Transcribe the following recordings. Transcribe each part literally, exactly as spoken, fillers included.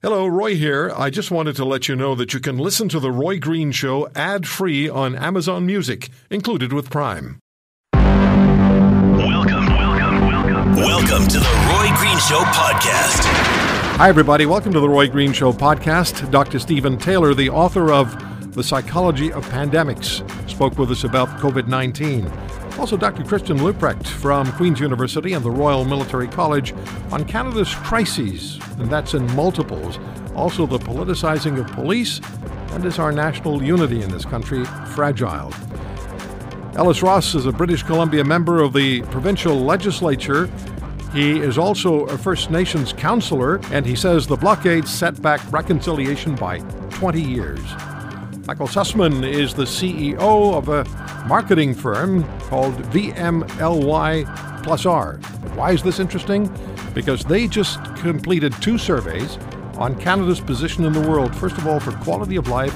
Hello, Roy here. I just wanted to let you know that you can listen to The Roy Green Show ad-free on Amazon Music, included with Prime. Welcome, welcome, welcome. Welcome to The Roy Green Show podcast. Hi, everybody. Welcome to The Roy Green Show podcast. Doctor Stephen Taylor, the author of The Psychology of Pandemics, spoke with us about COVID nineteen. Also, Doctor Christian Luprecht from Queen's University and the Royal Military College on Canada's crises, and that's in multiples. Also, the politicizing of police, and is our national unity in this country fragile? Ellis Ross is a British Columbia member of the provincial legislature. He is also a First Nations councillor, and he says the blockade set back reconciliation by twenty years. Michael Sussman is the C E O of a marketing firm called V M L Y plus R. Why is this interesting? Because they just completed two surveys on Canada's position in the world. First of all, for quality of life,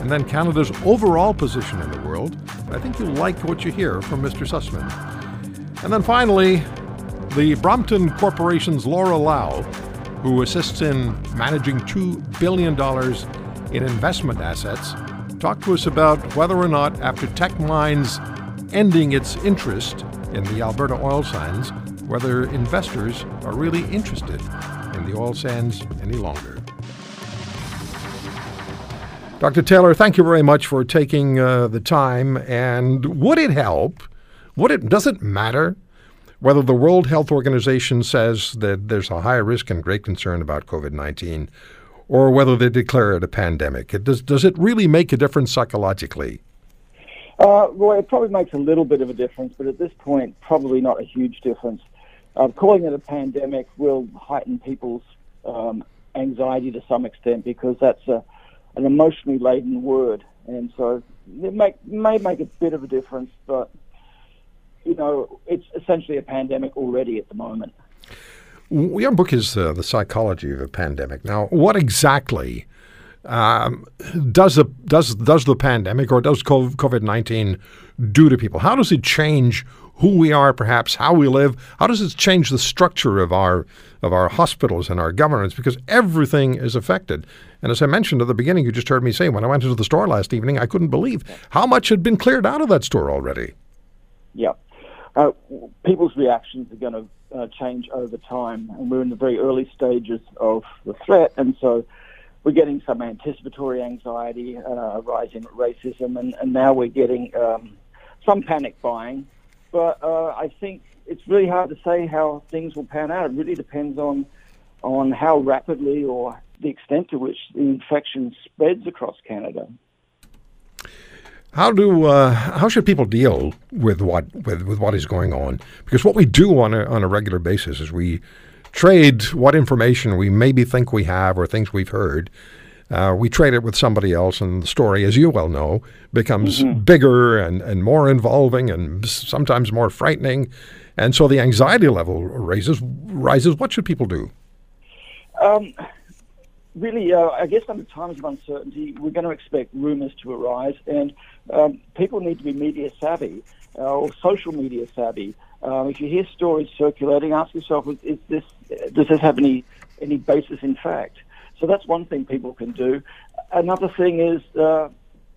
and then Canada's overall position in the world. I think you'll like what you hear from Mister Sussman. And then finally, the Brompton Corporation's Laura Lau, who assists in managing two billion dollars in investment assets, talked to us about whether or not, after TechMine's ending its interest in the Alberta oil sands, whether investors are really interested in the oil sands any longer. Doctor Taylor, thank you very much for taking uh, the time. And would it help? Would it? Does it matter whether the World Health Organization says that there's a high risk and great concern about COVID nineteen, or whether they declare it a pandemic? It does. Does it really make a difference psychologically? Uh, Roy, it probably makes a little bit of a difference, but at this point, probably not a huge difference. Uh, calling it a pandemic will heighten people's um, anxiety to some extent, because that's a an emotionally laden word, and so it may, may make a bit of a difference, but, you know, it's essentially a pandemic already at the moment. Your book is uh, The Psychology of a Pandemic. Now, what exactly um, does, the, does, does the pandemic or does COVID nineteen do to people? How does it change who we are, perhaps, how we live? How does it change the structure of our of our hospitals and our governments? Because everything is affected. And as I mentioned at the beginning, you just heard me say, when I went into the store last evening, I couldn't believe how much had been cleared out of that store already. Yeah. Uh, people's reactions are going to uh, change over time, and we're in the very early stages of the threat, and so we're getting some anticipatory anxiety, uh, rising racism, and, and now we're getting um, some panic buying. But uh, I think it's really hard to say how things will pan out. It really depends on on how rapidly or the extent to which the infection spreads across Canada. How do uh, how should people deal with what with, with what is going on? Because what we do on a, on a regular basis is we trade what information we maybe think we have or things we've heard. Uh, we trade it with somebody else, and the story, as you well know, becomes mm-hmm. bigger and, and more involving and sometimes more frightening. And so the anxiety level raises, rises. What should people do? Um, really, uh, I guess under times of uncertainty, we're going to expect rumors to arise, and um, people need to be media savvy uh, or social media savvy. Um, if you hear stories circulating, ask yourself, is this, does this have any, any basis in fact? So that's one thing people can do. Another thing is, uh,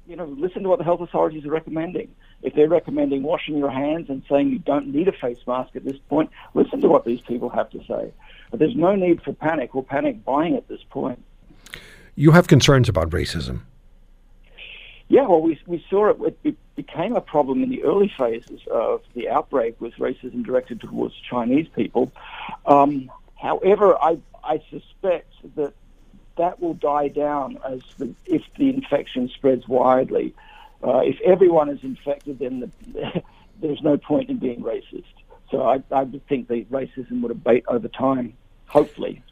you know, listen to what the health authorities are recommending. If they're recommending washing your hands and saying you don't need a face mask at this point, listen to what these people have to say. But there's no need for panic or panic buying at this point. You have concerns about racism. Yeah, well, we we saw it. It became a problem in the early phases of the outbreak, with racism directed towards Chinese people. Um, however, I I suspect that that will die down as the, if the infection spreads widely. Uh, if everyone is infected, then the, there's no point in being racist. So I, I think that racism would abate over time, hopefully.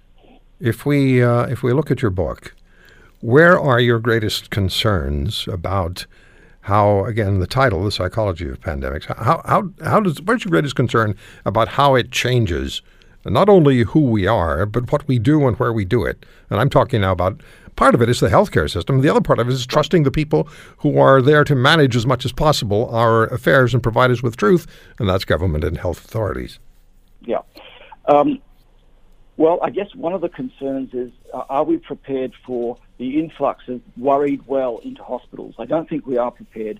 If we uh, if we look at your book, where are your greatest concerns about how, again, the title, The Psychology of Pandemics, how how how does where's your greatest concern about how it changes not only who we are, but what we do and where we do it? And I'm talking now about, part of it is the healthcare system. The other part of it is trusting the people who are there to manage as much as possible our affairs and provide us with truth, and that's government and health authorities. Yeah. Um, Well, I guess one of the concerns is, uh, are we prepared for the influx of worried well into hospitals? I don't think we are prepared.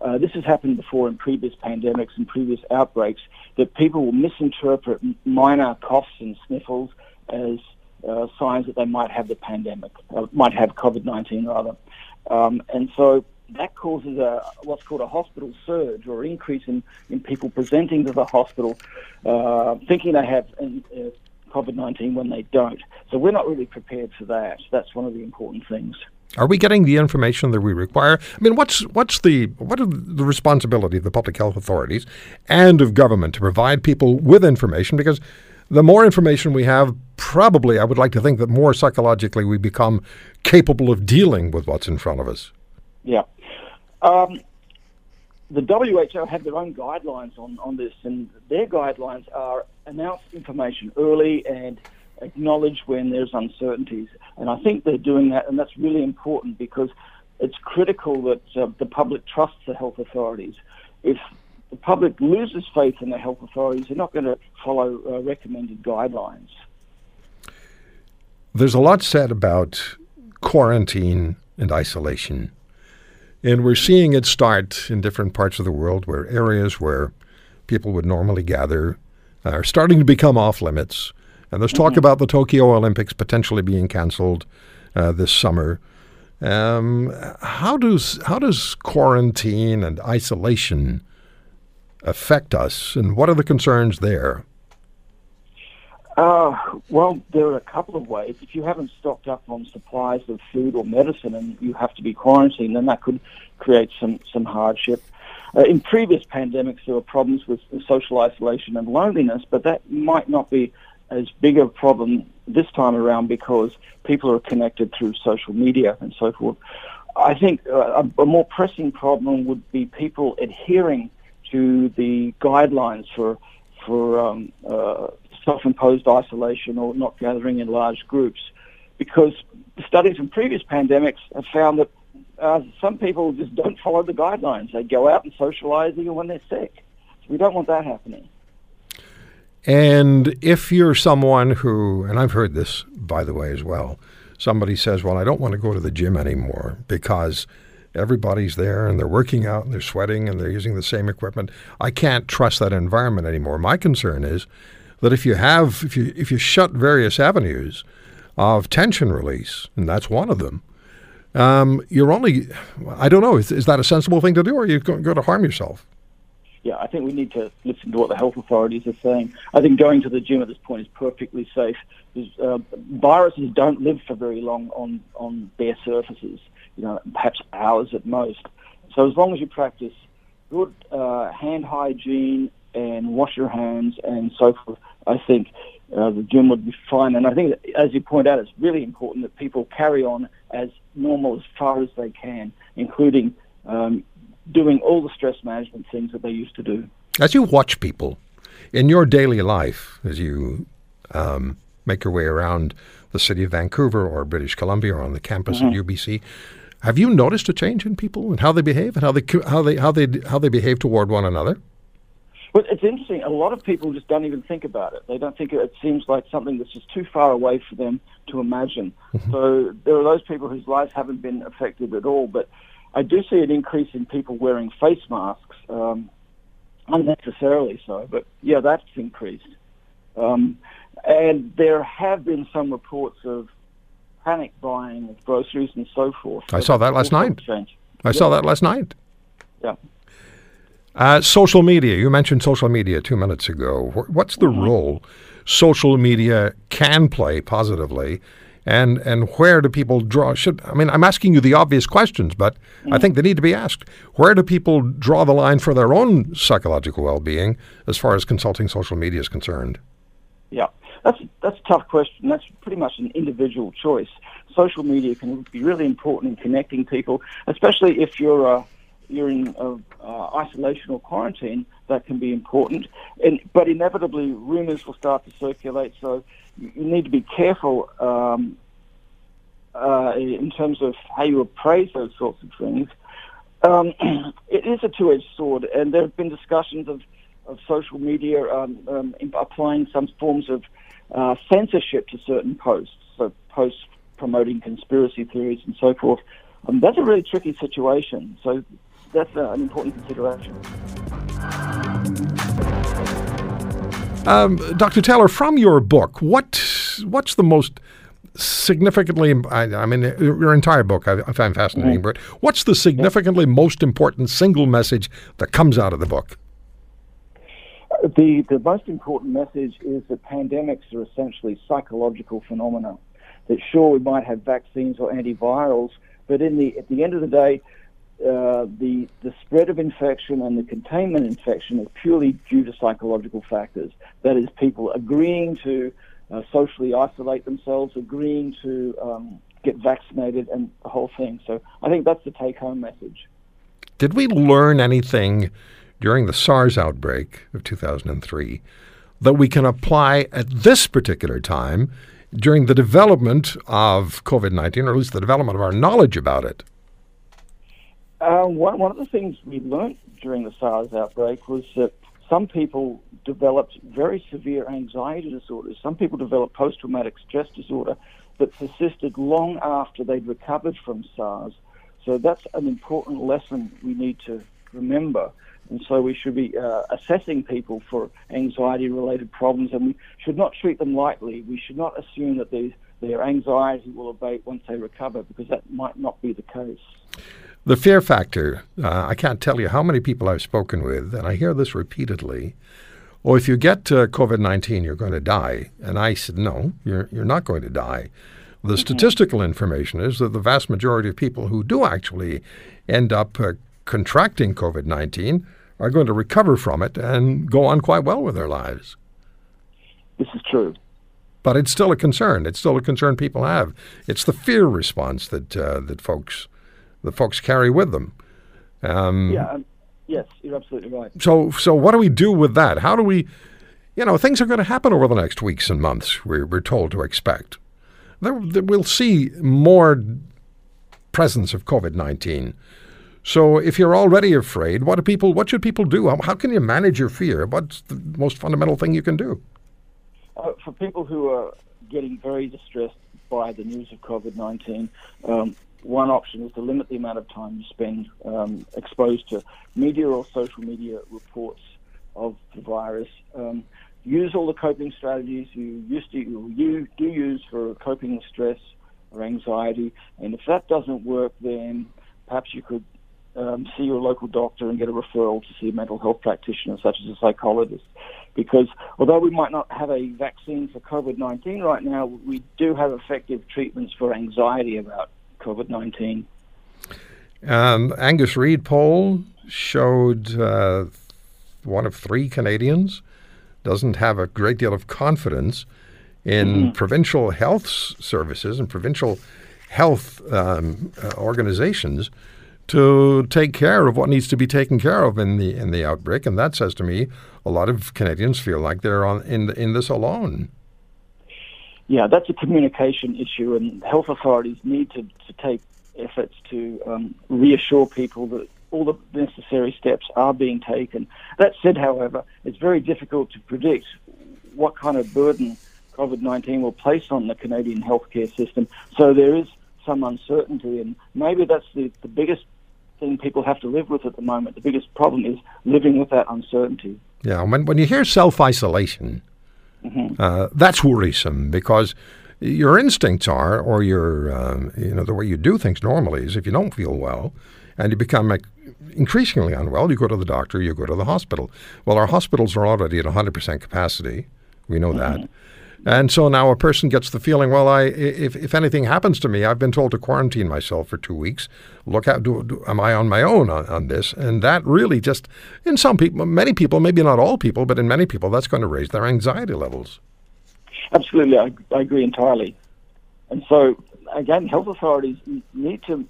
Uh, this has happened before in previous pandemics and previous outbreaks, that people will misinterpret minor coughs and sniffles as uh, signs that they might have the pandemic, uh, might have COVID nineteen rather. Um, and so that causes a, what's called a hospital surge, or increase in, in people presenting to the hospital uh, thinking they have uh, COVID nineteen when they don't. So we're not really prepared for that. That's one of the important things. Are we getting the information that we require? I mean, what's what's the what are the responsibility of the public health authorities and of government to provide people with information? Because the more information we have, probably, I would like to think that more psychologically we become capable of dealing with what's in front of us. Yeah. Um, the W H O have their own guidelines on, on this, and their guidelines are announce information early and acknowledge when there's uncertainties. And I think they're doing that, and that's really important, because it's critical that uh, the public trusts the health authorities. If the public loses faith in the health authorities, they're not going to follow uh, recommended guidelines. There's a lot said about quarantine and isolation. And we're seeing it start in different parts of the world, where areas where people would normally gather are starting to become off limits. And there's talk mm-hmm. about the Tokyo Olympics potentially being canceled uh, this summer. Um, how does how does quarantine and isolation affect us, and what are the concerns there? Uh, well, there are a couple of ways. If you haven't stocked up on supplies of food or medicine and you have to be quarantined, then that could create some, some hardship. Uh, in previous pandemics, there were problems with social isolation and loneliness, but that might not be as big a problem this time around, because people are connected through social media and so forth. I think uh, a, a more pressing problem would be people adhering to the guidelines for, for um, uh, self-imposed isolation or not gathering in large groups, because studies from previous pandemics have found that uh, some people just don't follow the guidelines. They go out and socialize even when they're sick. So we don't want that happening. And if you're someone who, and I've heard this, by the way, as well, somebody says, well, I don't want to go to the gym anymore because everybody's there and they're working out and they're sweating and they're using the same equipment. I can't trust that environment anymore. My concern is that if you have, if you if you shut various avenues of tension release, and that's one of them, um, you're only, I don't know, is, is that a sensible thing to do, or are you going to harm yourself? Yeah, I think we need to listen to what the health authorities are saying. I think going to the gym at this point is perfectly safe. Uh, viruses don't live for very long on, on bare surfaces, you know, perhaps hours at most. So as long as you practice good uh, hand hygiene and wash your hands and so forth, I think uh, the gym would be fine. And I think, as you point out, it's really important that people carry on as normal as far as they can, including um, doing all the stress management things that they used to do. As you watch people in your daily life, as you um, make your way around the city of Vancouver or British Columbia or on the campus mm-hmm. at U B C, have you noticed a change in people and how they behave and how they how they how they how they behave toward one another? Well, it's interesting. A lot of people just don't even think about it. They don't think it, it seems like something that's just too far away for them to imagine. Mm-hmm. So there are those people whose lives haven't been affected at all, but I do see an increase in people wearing face masks, um, unnecessarily so, but yeah, that's increased. Um, and there have been some reports of panic buying of groceries and so forth. I saw that last night. Change. I yeah. saw that last night. Yeah. Uh, social media. You mentioned social media two minutes ago. What's the mm-hmm. role social media can play positively? And and where do people draw? Should I mean, I'm asking you the obvious questions, but mm. I think they need to be asked. Where do people draw the line for their own psychological well-being as far as consulting social media is concerned? Yeah, that's that's a tough question. That's pretty much an individual choice. Social media can be really important in connecting people, especially if you're a. Uh, you're in uh, uh, isolation or quarantine. That can be important. And, but inevitably, rumors will start to circulate, so you need to be careful um, uh, in terms of how you appraise those sorts of things. Um, it is a two-edged sword, and there have been discussions of of social media um, um, applying some forms of uh, censorship to certain posts, so posts promoting conspiracy theories and so forth. Um, that's a really tricky situation. So that's uh, an important consideration. Um, Doctor Taylor, from your book, what what's the most significantly, I, I mean, your entire book I, I find fascinating, mm-hmm. but what's the significantly most important single message that comes out of the book? The, the most important message is that pandemics are essentially psychological phenomena. That sure, we might have vaccines or antivirals, but in the at the end of the day, uh, the the spread of infection and the containment infection is purely due to psychological factors. That is, people agreeing to uh, socially isolate themselves, agreeing to um, get vaccinated, and the whole thing. So I think that's the take-home message. Did we learn anything during the SARS outbreak of two thousand three that we can apply at this particular time during the development of COVID nineteen, or at least the development of our knowledge about it? Uh, one, one of the things we learned during the SARS outbreak was that some people developed very severe anxiety disorders. Some people developed post-traumatic stress disorder that persisted long after they'd recovered from SARS. So that's an important lesson we need to remember. And so we should be uh, assessing people for anxiety-related problems, and we should not treat them lightly. We should not assume that they, their anxiety will abate once they recover, because that might not be the case. The fear factor, uh, I can't tell you how many people I've spoken with, and I hear this repeatedly, oh, if you get uh, COVID nineteen, you're going to die. And I said, no, you're, you're not going to die. The mm-hmm. statistical information is that the vast majority of people who do actually end up uh, contracting COVID nineteen are going to recover from it and go on quite well with their lives. This is true. But it's still a concern. It's still a concern people have. It's the fear response that uh, that folks that folks carry with them. Um, yeah, um, yes, you're absolutely right. So, so what do we do with that? How do we, you know, things are going to happen over the next weeks and months, we're, we're told to expect. There, there, we'll see more presence of COVID nineteen. So if you're already afraid, what do people? What should people do? How, how can you manage your fear? What's the most fundamental thing you can do? Uh, for people who are getting very distressed by the news of COVID nineteen, um, one option is to limit the amount of time you spend um, exposed to media or social media reports of the virus. Um, use all the coping strategies you used to you do use for coping with stress or anxiety, and if that doesn't work, then perhaps you could Um, see your local doctor and get a referral to see a mental health practitioner such as a psychologist, because although we might not have a vaccine for COVID nineteen right now, we do have effective treatments for anxiety about COVID nineteen. Um, Angus Reid poll showed uh, one of three Canadians doesn't have a great deal of confidence in mm-hmm. provincial health services and provincial health um, uh, organizations to take care of what needs to be taken care of in the in the outbreak, and that says to me a lot of Canadians feel like they're on in in this alone. Yeah, that's a communication issue, and health authorities need to, to take efforts to um, reassure people that all the necessary steps are being taken. That said, however, it's very difficult to predict what kind of burden COVID nineteen will place on the Canadian healthcare system. So there is some uncertainty, and maybe that's the, the biggest thing people have to live with at the moment. The biggest problem is living with that uncertainty. Yeah, when when you hear self-isolation, mm-hmm. uh, that's worrisome, because your instincts are, or your um, you know the way you do things normally is, if you don't feel well and you become like increasingly unwell, you go to the doctor, you go to the hospital. Well, our hospitals are already at one hundred percent capacity. We know mm-hmm. that. And so now a person gets the feeling, well, I if, if anything happens to me, I've been told to quarantine myself for two weeks. Look, how, do, do, am I on my own on, on this? And that really just, in some people, many people, maybe not all people, but in many people, that's going to raise their anxiety levels. Absolutely, I, I agree entirely. And so, again, health authorities need to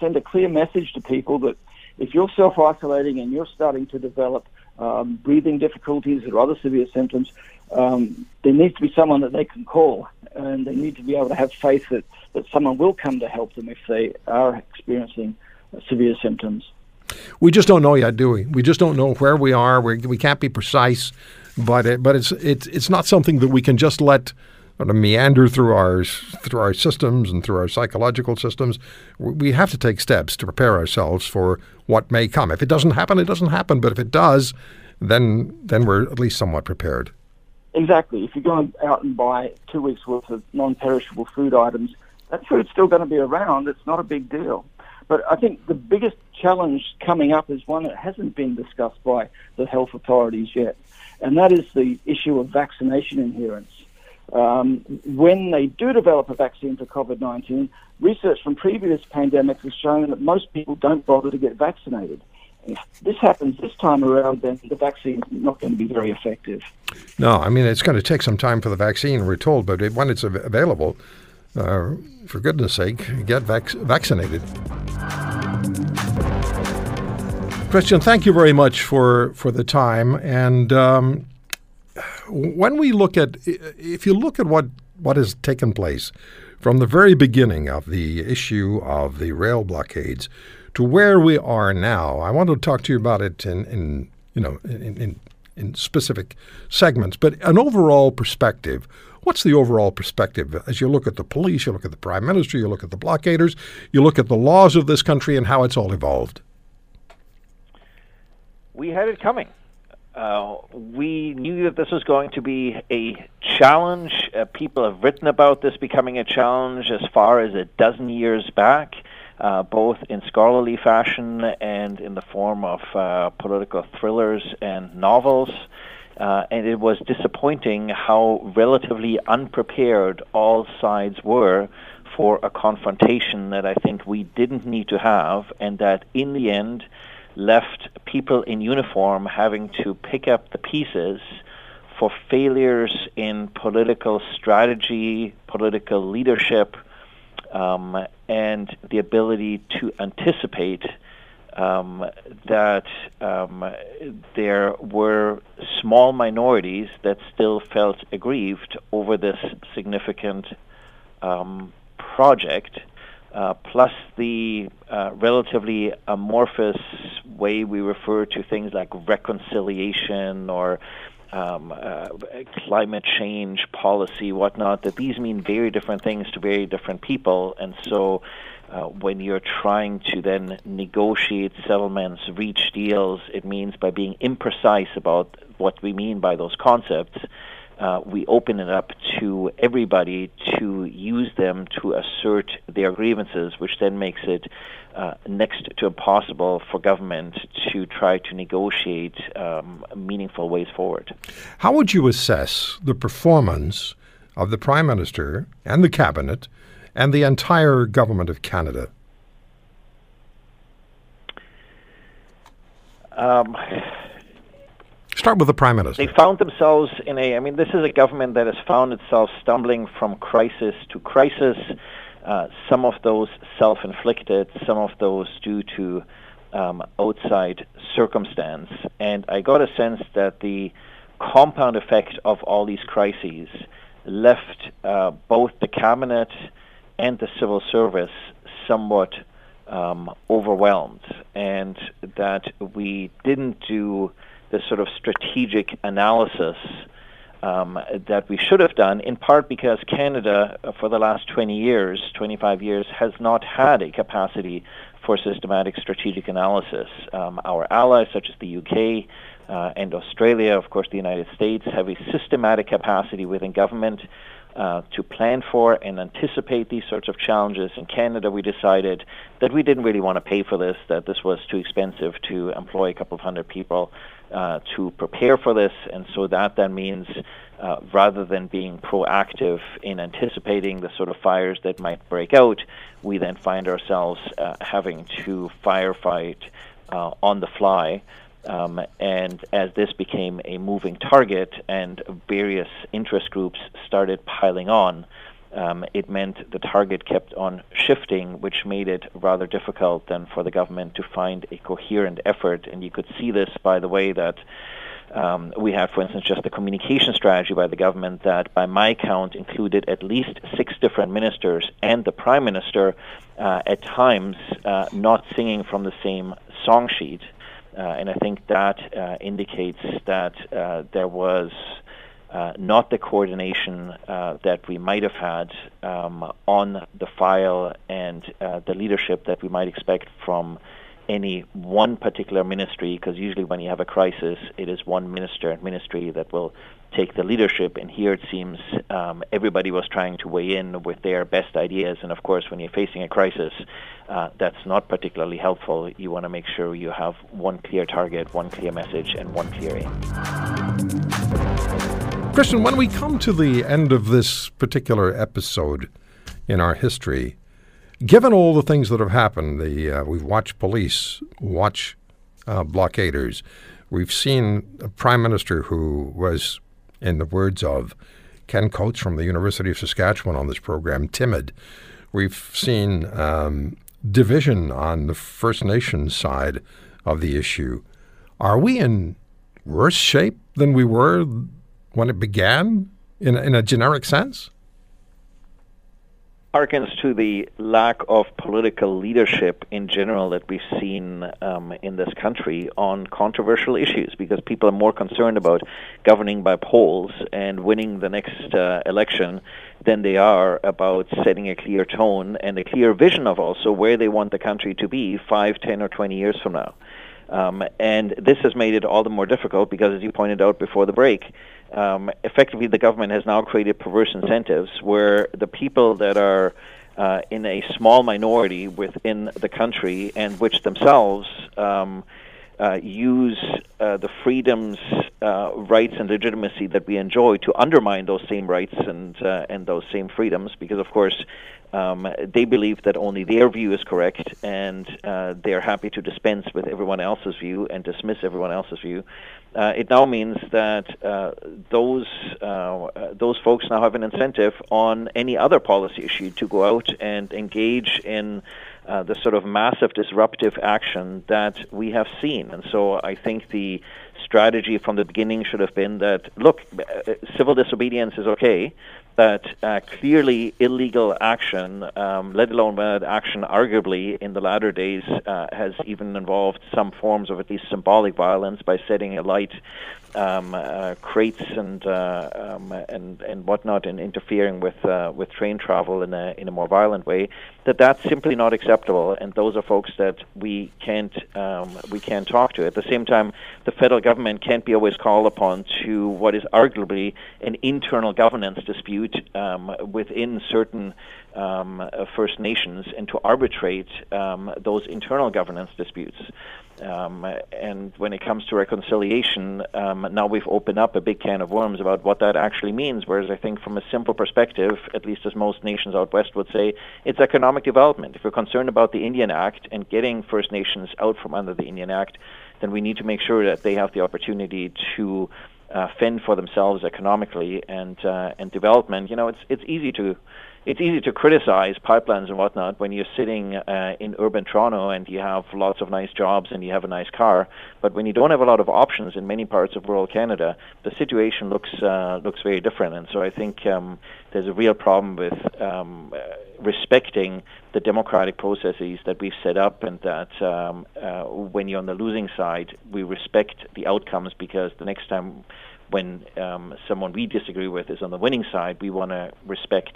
send a clear message to people that if you're self-isolating and you're starting to develop um, breathing difficulties or other severe symptoms, Um, there needs to be someone that they can call, and they need to be able to have faith that, that someone will come to help them if they are experiencing uh, severe symptoms. We just don't know yet, do we? We just don't know where we are. We're, we can't be precise, but it, but it's it's it's not something that we can just let sort of meander through our through our systems and through our psychological systems. We have to take steps to prepare ourselves for what may come. If it doesn't happen, it doesn't happen. But if it does, then then we're at least somewhat prepared. Exactly. If you go out and buy two weeks' worth of non-perishable food items, that food's still going to be around. It's not a big deal. But I think the biggest challenge coming up is one that hasn't been discussed by the health authorities yet, and that is the issue of vaccination adherence. Um, when they do develop a vaccine for COVID nineteen, research from previous pandemics has shown that most people don't bother to get vaccinated. If this happens this time around, then the vaccine is not going to be very effective. No, I mean, it's going to take some time for the vaccine, we're told, but it, when it's av- available, uh, for goodness sake, get vac- vaccinated. Christian, thank you very much for, for the time. And um, when we look at, if you look at what, what has taken place from the very beginning of the issue of the rail blockades, to where we are now, I want to talk to you about it in, in you know, in, in, in specific segments, but an overall perspective. What's the overall perspective as you look at the police, you look at the Prime Minister, you look at the blockaders, you look at the laws of this country and how it's all evolved? We had it coming. Uh, we knew that this was going to be a challenge. Uh, people have written about this becoming a challenge as far as a dozen years back. Uh, both in scholarly fashion and in the form of uh, political thrillers and novels. Uh, and it was disappointing how relatively unprepared all sides were for a confrontation that I think we didn't need to have, and that in the end left people in uniform having to pick up the pieces for failures in political strategy, political leadership, Um, and the ability to anticipate um, that um, there were small minorities that still felt aggrieved over this significant um, project, uh, plus the uh, relatively amorphous way we refer to things like reconciliation or Um, uh, climate change policy, whatnot, that these mean very different things to very different people. And so uh, when you're trying to then negotiate settlements, reach deals, it means by being imprecise about what we mean by those concepts, uh, we open it up to everybody to use them to assert their grievances, which then makes it Uh, next to impossible for government to try to negotiate um, meaningful ways forward. How would you assess the performance of the Prime Minister and the Cabinet and the entire government of Canada? Um, Start with the Prime Minister. They found themselves in a, I mean, this is a government that has found itself stumbling from crisis to crisis. Uh, some of those self-inflicted, some of those due to um, outside circumstance. And I got a sense that the compound effect of all these crises left uh, both the cabinet and the civil service somewhat um, overwhelmed, and that we didn't do the sort of strategic analysis Um, that we should have done, in part because Canada, uh, for the last twenty years, twenty-five years, has not had a capacity for systematic strategic analysis. Um, our allies, such as the U K uh, and Australia, of course the United States, have a systematic capacity within government uh, to plan for and anticipate these sorts of challenges. In Canada, we decided that we didn't really want to pay for this, that this was too expensive to employ a couple of hundred people Uh, to prepare for this, and so that then means uh, rather than being proactive in anticipating the sort of fires that might break out, we then find ourselves uh, having to firefight uh, on the fly. Um, and as this became a moving target and various interest groups started piling on, Um, it meant the target kept on shifting, which made it rather difficult then for the government to find a coherent effort. And you could see this by the way that um, we had, for instance, just the communication strategy by the government that, by my count, included at least six different ministers and the Prime Minister uh, at times uh, not singing from the same song sheet, uh, and I think that uh, indicates that uh, there was uh, not the coordination uh, that we might have had um, on the file and uh, the leadership that we might expect from any one particular ministry, because usually when you have a crisis, it is one minister and ministry that will take the leadership. And here it seems um, everybody was trying to weigh in with their best ideas. And of course, when you're facing a crisis, uh, that's not particularly helpful. You want to make sure you have one clear target, one clear message, and one clear aim. Christian, when we come to the end of this particular episode in our history, given all the things that have happened, the uh, we've watched police, watch uh, blockaders, we've seen a prime minister who was, in the words of Ken Coates from the University of Saskatchewan on this program, timid. We've seen um, division on the First Nations side of the issue. Are we in worse shape than we were when it began, in in a generic sense? Harkens to the lack of political leadership in general that we've seen um, in this country on controversial issues, because people are more concerned about governing by polls and winning the next uh, election than they are about setting a clear tone and a clear vision of also where they want the country to be five, ten, or twenty years from now. Um, and this has made it all the more difficult because, as you pointed out before the break, Um, effectively the government has now created perverse incentives where the people that are uh, in a small minority within the country and which themselves um, uh, use uh, the freedoms, uh, rights, and legitimacy that we enjoy to undermine those same rights and, uh, and those same freedoms because, of course, Um, they believe that only their view is correct, and uh, they're happy to dispense with everyone else's view and dismiss everyone else's view. Uh, it now means that uh, those uh, those folks now have an incentive on any other policy issue to go out and engage in uh, the sort of massive disruptive action that we have seen. And so I think the strategy from the beginning should have been that, look, civil disobedience is okay, but uh, clearly illegal action, um, let alone when action arguably in the latter days uh, has even involved some forms of at least symbolic violence by setting alight um, uh, crates and uh, um, and and whatnot and interfering with uh, with train travel in a in a more violent way, that that's simply not acceptable, and those are folks that we can't um, we can't talk to. At the same time, the federal government can't be always called upon to what is arguably an internal governance dispute Um, within certain um, uh, First Nations and to arbitrate um, those internal governance disputes. Um, and when it comes to reconciliation, um, now we've opened up a big can of worms about what that actually means, whereas I think from a simple perspective, at least as most nations out west would say, it's economic development. If we're concerned about the Indian Act and getting First Nations out from under the Indian Act, then we need to make sure that they have the opportunity to Uh, fend for themselves economically and uh, and development. You know, it's it's easy to it's easy to criticize pipelines and whatnot when you're sitting uh, in urban Toronto and you have lots of nice jobs and you have a nice car. But when you don't have a lot of options in many parts of rural Canada, the situation looks uh, looks very different. And so I think um, there's a real problem with um, uh, respecting the democratic processes that we've set up, and that um, uh, when you're on the losing side, we respect the outcomes, because the next time when um, someone we disagree with is on the winning side, we want to respect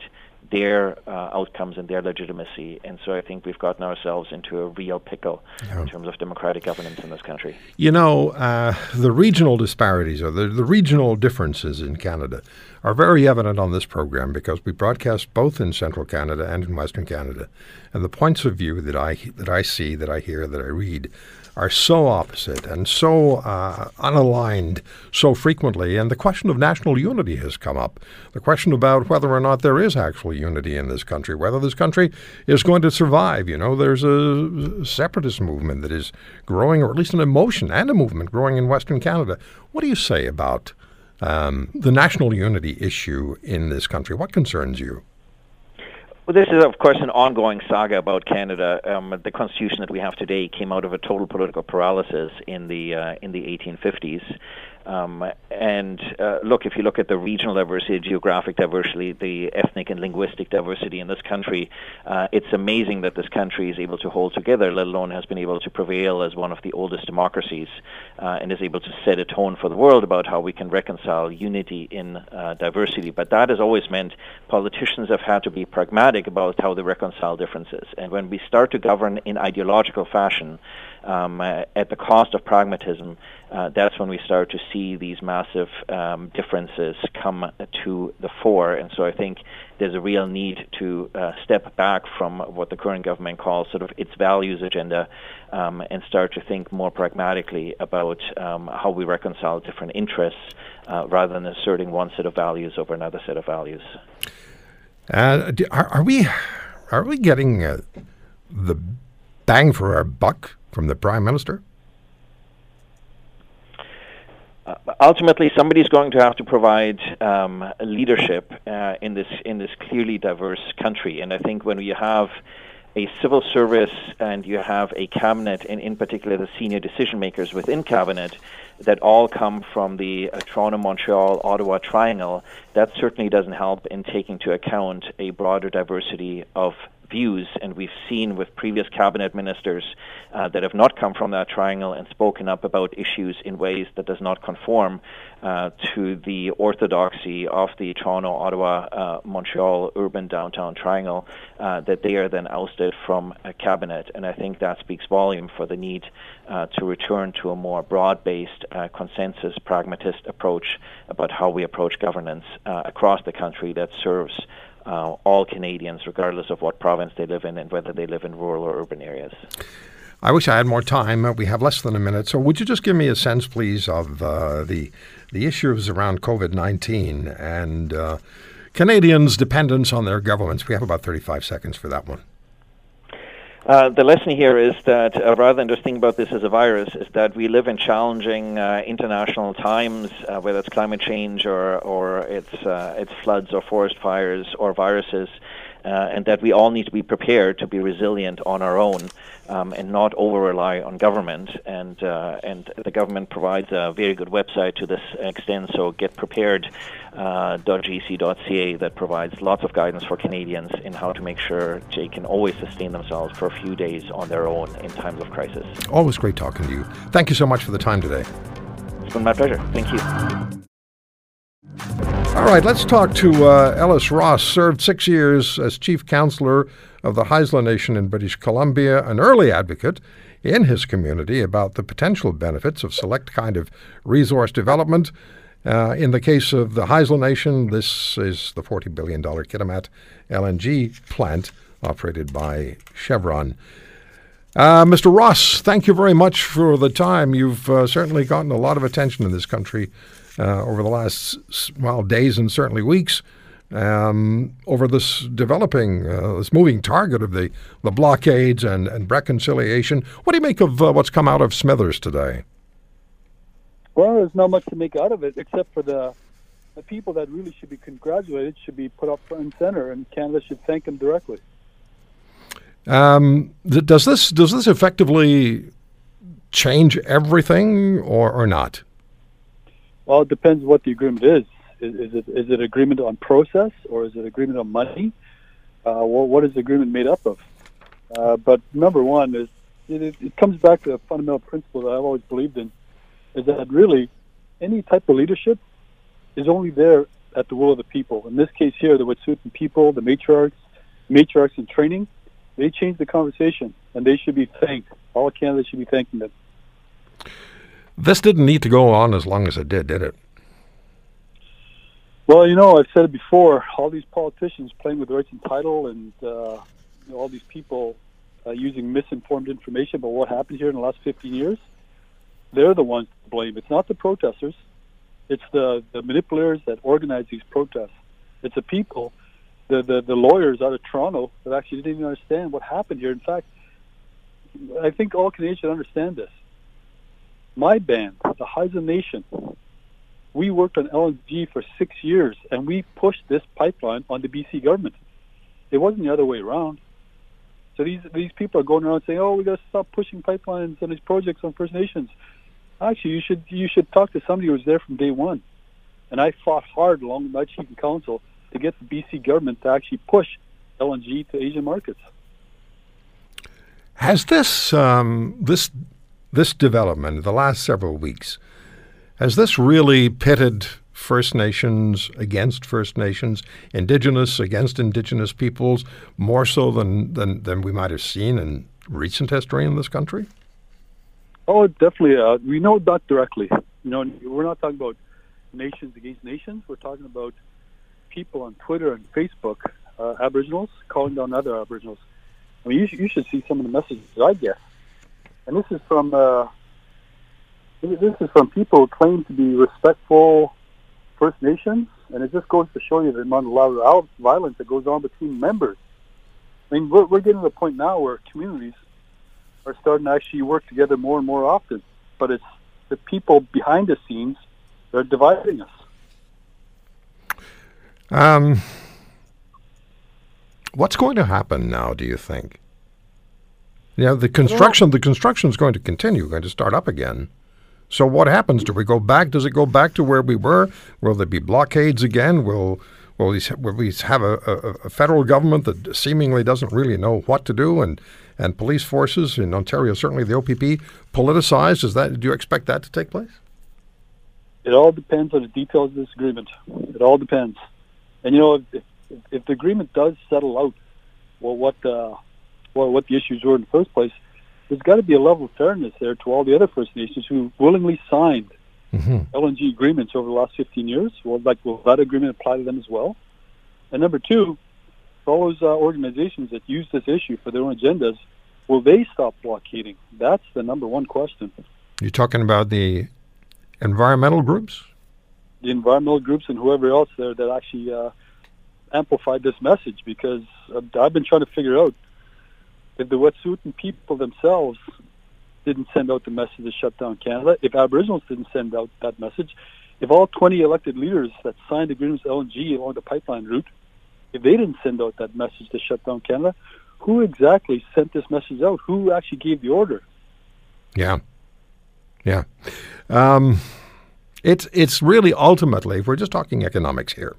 their uh, outcomes and their legitimacy. And so I think we've gotten ourselves into a real pickle yeah. in terms of democratic governance in this country. You know, uh, the regional disparities or the, the regional differences in Canada are very evident on this program, because we broadcast both in central Canada and in western Canada. And the points of view that I, that I see, that I hear, that I read are so opposite and so uh, unaligned so frequently. And the question of national unity has come up. The question about whether or not there is actual unity in this country, whether this country is going to survive. You know, there's a separatist movement that is growing, or at least an emotion and a movement growing in Western Canada. What do you say about um, the national unity issue in this country? What concerns you? Well, this is, of course, an ongoing saga about Canada. Um, the constitution that we have today came out of a total political paralysis in the uh, in the eighteen fifties. Um, and uh, look, if you look at the regional diversity, geographic diversity, the ethnic and linguistic diversity in this country, uh, it's amazing that this country is able to hold together, let alone has been able to prevail as one of the oldest democracies, uh, and is able to set a tone for the world about how we can reconcile unity in uh, diversity. But that has always meant politicians have had to be pragmatic about how they reconcile differences. And when we start to govern in ideological fashion, um, uh, at the cost of pragmatism, uh, that's when we start to see these massive um, differences come to the fore. And so I think there's a real need to uh, step back from what the current government calls sort of its values agenda, um, and start to think more pragmatically about um, how we reconcile different interests, uh, rather than asserting one set of values over another set of values. Uh, do, are, are we are we getting uh, the bang for our buck from the Prime Minister? Uh, ultimately, somebody's going to have to provide um, leadership uh, in this in this clearly diverse country. And I think when you have a civil service and you have a cabinet, and in particular the senior decision makers within cabinet, that all come from the uh, Toronto, Montreal, Ottawa triangle, that certainly doesn't help in taking into account a broader diversity of views. And we've seen with previous cabinet ministers uh, that have not come from that triangle and spoken up about issues in ways that does not conform uh, to the orthodoxy of the Toronto, Ottawa, uh, Montreal, urban downtown triangle, uh, that they are then ousted from a cabinet. And I think that speaks volume for the need uh, to return to a more broad-based uh, consensus pragmatist approach about how we approach governance uh, across the country that serves Uh, all Canadians, regardless of what province they live in and whether they live in rural or urban areas. I wish I had more time. Uh, we have less than a minute. So would you just give me a sense, please, of uh, the the issues around COVID nineteen and uh, Canadians' dependence on their governments? We have about thirty-five seconds for that one. Uh, the lesson here is that uh, rather than just think about this as a virus, is that we live in challenging uh, international times, uh, whether it's climate change or, or it's, uh, it's floods or forest fires or viruses, uh, and that we all need to be prepared to be resilient on our own, um, and not over-rely on government. And, uh, and the government provides a very good website to this extent, so get prepared. Uh, .gc.ca that provides lots of guidance for Canadians in how to make sure they can always sustain themselves for a few days on their own in times of crisis. Always great talking to you. Thank you so much for the time today. It's been my pleasure. Thank you. All right, let's talk to uh, Ellis Ross, served six years as chief counselor of the Haisla Nation in British Columbia, an early advocate in his community about the potential benefits of select kind of resource development. Uh, in the case of the Haisla Nation, this is the forty billion dollars Kitimat L N G plant operated by Chevron. Uh, Mister Ross, thank you very much for the time. You've uh, certainly gotten a lot of attention in this country uh, over the last, well, days and certainly weeks um, over this developing, uh, this moving target of the, the blockades and, and reconciliation. What do you make of uh, what's come out of Smithers today? Well, there's not much to make out of it, except for the the people that really should be congratulated should be put up front and center, and Canada should thank them directly. Um, th- does this does this effectively change everything, or, or not? Well, it depends what the agreement is. Is, is it is it agreement on process, or is it agreement on money? Uh, what, what is the agreement made up of? Uh, but number one is it, it, it comes back to a fundamental principle that I've always believed in. Is that really any type of leadership is only there at the will of the people. In this case here, the Wet'suwet'en people, the matriarchs, matriarchs in training, they changed the conversation, and they should be thanked. All Canada should be thanking them. This didn't need to go on as long as it did, did it? Well, you know, I've said it before, all these politicians playing with rights and title, and uh, you know, all these people uh, using misinformed information about what happened here in the last fifteen years. They're the ones to blame. It's not the protesters. It's the, the manipulators that organize these protests. It's the people, the, the, the lawyers out of Toronto that actually didn't even understand what happened here. In fact, I think all Canadians should understand this. My band, the Haisla Nation, we worked on L N G for six years, and we pushed this pipeline on the B C government. It wasn't the other way around. So these, these people are going around saying, oh, we got to stop pushing pipelines and these projects on First Nations. actually, you should you should talk to somebody who was there from day one. And I fought hard along with my chief and council to get the B C government to actually push L N G to Asian markets. Has this um, this this development in the last several weeks, has this really pitted First Nations against First Nations, Indigenous against Indigenous peoples, more so than than, than we might have seen in recent history in this country? Oh, definitely. Uh, we know that directly. You know, we're not talking about nations against nations. We're talking about people on Twitter and Facebook, uh, Aboriginals, calling down other Aboriginals. I mean, you, sh- you should see some of the messages I get. And this is from uh, this is from people who claim to be respectful First Nations, and it just goes to show you the amount of violence that goes on between members. I mean, we're, we're getting to the point now where communities are starting to actually work together more and more often, but it's the people behind the scenes that are dividing us. Um, what's going to happen now, do you think? You know, the construction, the construction is going to continue, going to start up again. So what happens? Do we go back? Does it go back to where we were? Will there be blockades again? Will will we, will we have a, a, a federal government that seemingly doesn't really know what to do, and, and police forces in Ontario, certainly the O P P, politicized? Is that? Do you expect that to take place? It all depends on the details of this agreement. It all depends. And you know, if, if, if the agreement does settle out, well, what uh, well, what the issues were in the first place, there's got to be a level of fairness there to all the other First Nations who willingly signed mm-hmm. L N G agreements over the last fifteen years. Well, like, will that agreement apply to them as well? And number two, for all those uh, organizations that use this issue for their own agendas, will they stop blockading? That's the number one question. You're talking about the environmental groups? The environmental groups and whoever else there that actually uh, amplified this message, because I've been trying to figure out if the Wet'suwet'en people themselves didn't send out the message to shut down Canada, if Aboriginals didn't send out that message, if all twenty elected leaders that signed agreements with L N G along the pipeline route, if they didn't send out that message to shut down Canada, who exactly sent this message out? Who actually gave the order? Yeah. Yeah. Um, it's, it's really ultimately, if we're just talking economics here,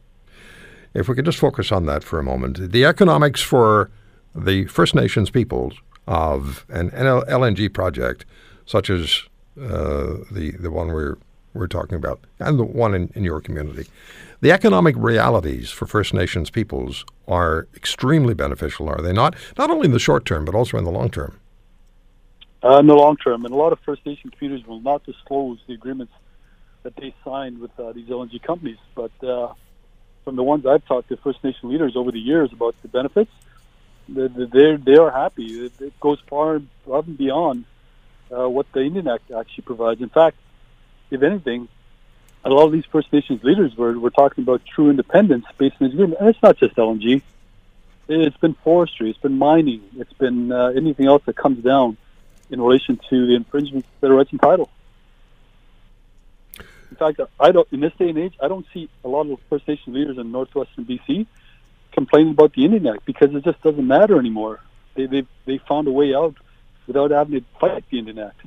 if we could just focus on that for a moment, the economics for the First Nations peoples of an L N G project, such as uh, the the one we're we're talking about, and the one in, in your community, the economic realities for First Nations peoples are extremely beneficial, are they not? Not only in the short term, but also in the long term. Uh, in the long term, and a lot of First Nation communities will not disclose the agreements that they signed with uh, these L N G companies. But uh, from the ones I've talked to First Nation leaders over the years about the benefits, They they are happy. It goes far above and beyond uh, what the Indian Act actually provides. In fact, if anything, a lot of these First Nations leaders were were talking about true independence based on this agreement. And it's not just L N G. It's been forestry. It's been mining. It's been uh, anything else that comes down in relation to the infringement of their rights and title. In fact, I don't. In this day and age, I don't see a lot of First Nation leaders in northwestern B C complaining about the Indian Act, because it just doesn't matter anymore. They they they found a way out without having to fight the Indian Act.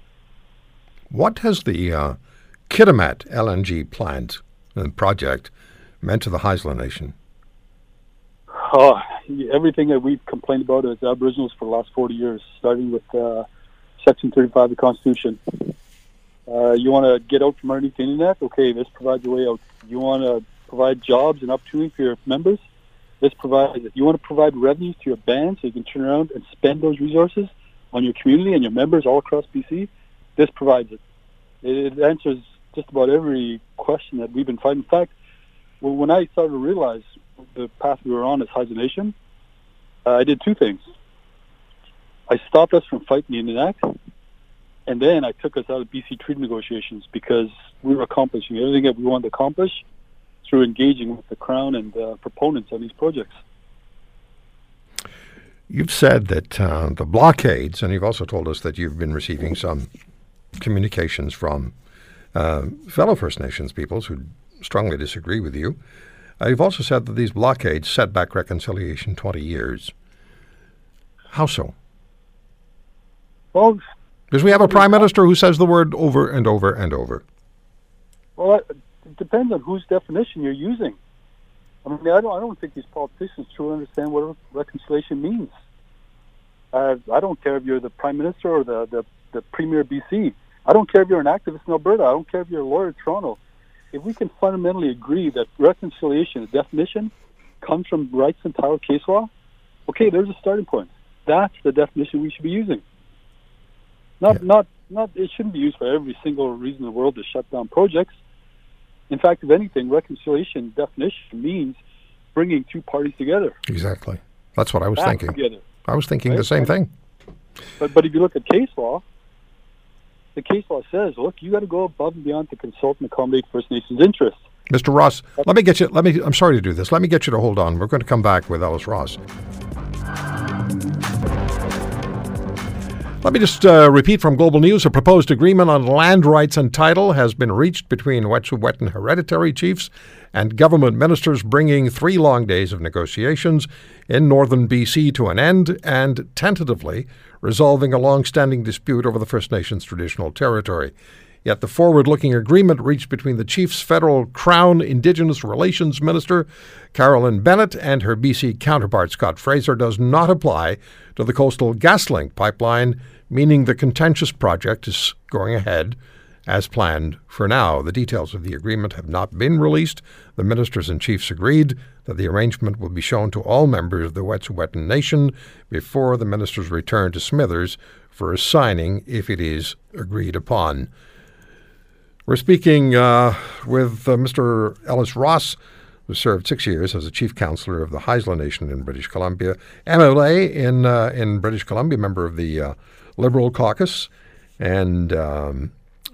What has the uh, Kitimat L N G plant and project meant to the Haisla Nation? Oh, everything that we've complained about as Aboriginals for the last forty years, starting with uh, Section thirty-five of the Constitution. Uh, you want to get out from underneath the Indian Act? Okay, this provides a way out. You want to provide jobs and opportunity for your members? This provides it. You want to provide revenues to your band so you can turn around and spend those resources on your community and your members all across B C? This provides it. It answers just about every question that we've been fighting. In fact, when I started to realize the path we were on as Haisla Nation, uh, I did two things. I stopped us from fighting the Indian Act, and then I took us out of B C treaty negotiations, because we were accomplishing everything that we wanted to accomplish through engaging with the Crown and uh, proponents on these projects. You've said that uh, the blockades, and you've also told us that you've been receiving some communications from uh, fellow First Nations peoples who strongly disagree with you. Uh, you've also said that these blockades set back reconciliation twenty years. How so? Well, Because we have a prime minister who says the word over and over and over. Well, it depends on whose definition you're using. I mean, I don't, I don't think these politicians truly understand what reconciliation means. Uh, I don't care if you're the prime minister or the, the, the premier of B C. I don't care if you're an activist in Alberta. I don't care if you're a lawyer in Toronto. If we can fundamentally agree that reconciliation, the definition, comes from rights and title case law, okay, there's a starting point. That's the definition we should be using. Not, yeah. not, not. It shouldn't be used for every single reason in the world to shut down projects. In fact, if anything, reconciliation definition means bringing two parties together. Exactly. That's what I was Back thinking. Together. I was thinking right? the same thing. But but if you look at case law, the case law says, look, you got to go above and beyond to consult and accommodate First Nations interests. Mister Ross, That's let me get you. Let me. I'm sorry to do this. Let me get you to hold on. We're going to come back with Ellis Ross. Let me just uh, repeat from Global News. A proposed agreement on land rights and title has been reached between Wet'suwet'en hereditary chiefs and government ministers, bringing three long days of negotiations in northern B C to an end and tentatively resolving a long-standing dispute over the First Nations traditional territory. Yet the forward-looking agreement reached between the chiefs' federal Crown Indigenous Relations Minister, Carolyn Bennett, and her B C counterpart, Scott Fraser, does not apply to the Coastal GasLink pipeline, meaning the contentious project is going ahead as planned for now. The details of the agreement have not been released. The ministers and chiefs agreed that the arrangement will be shown to all members of the Wet'suwet'en Nation before the ministers return to Smithers for a signing if it is agreed upon. We're speaking uh, with uh, Mister Ellis Ross, who served six years as a chief counselor of the Haisla Nation in British Columbia, M L A in uh, in British Columbia, member of the uh, Liberal Caucus, and um,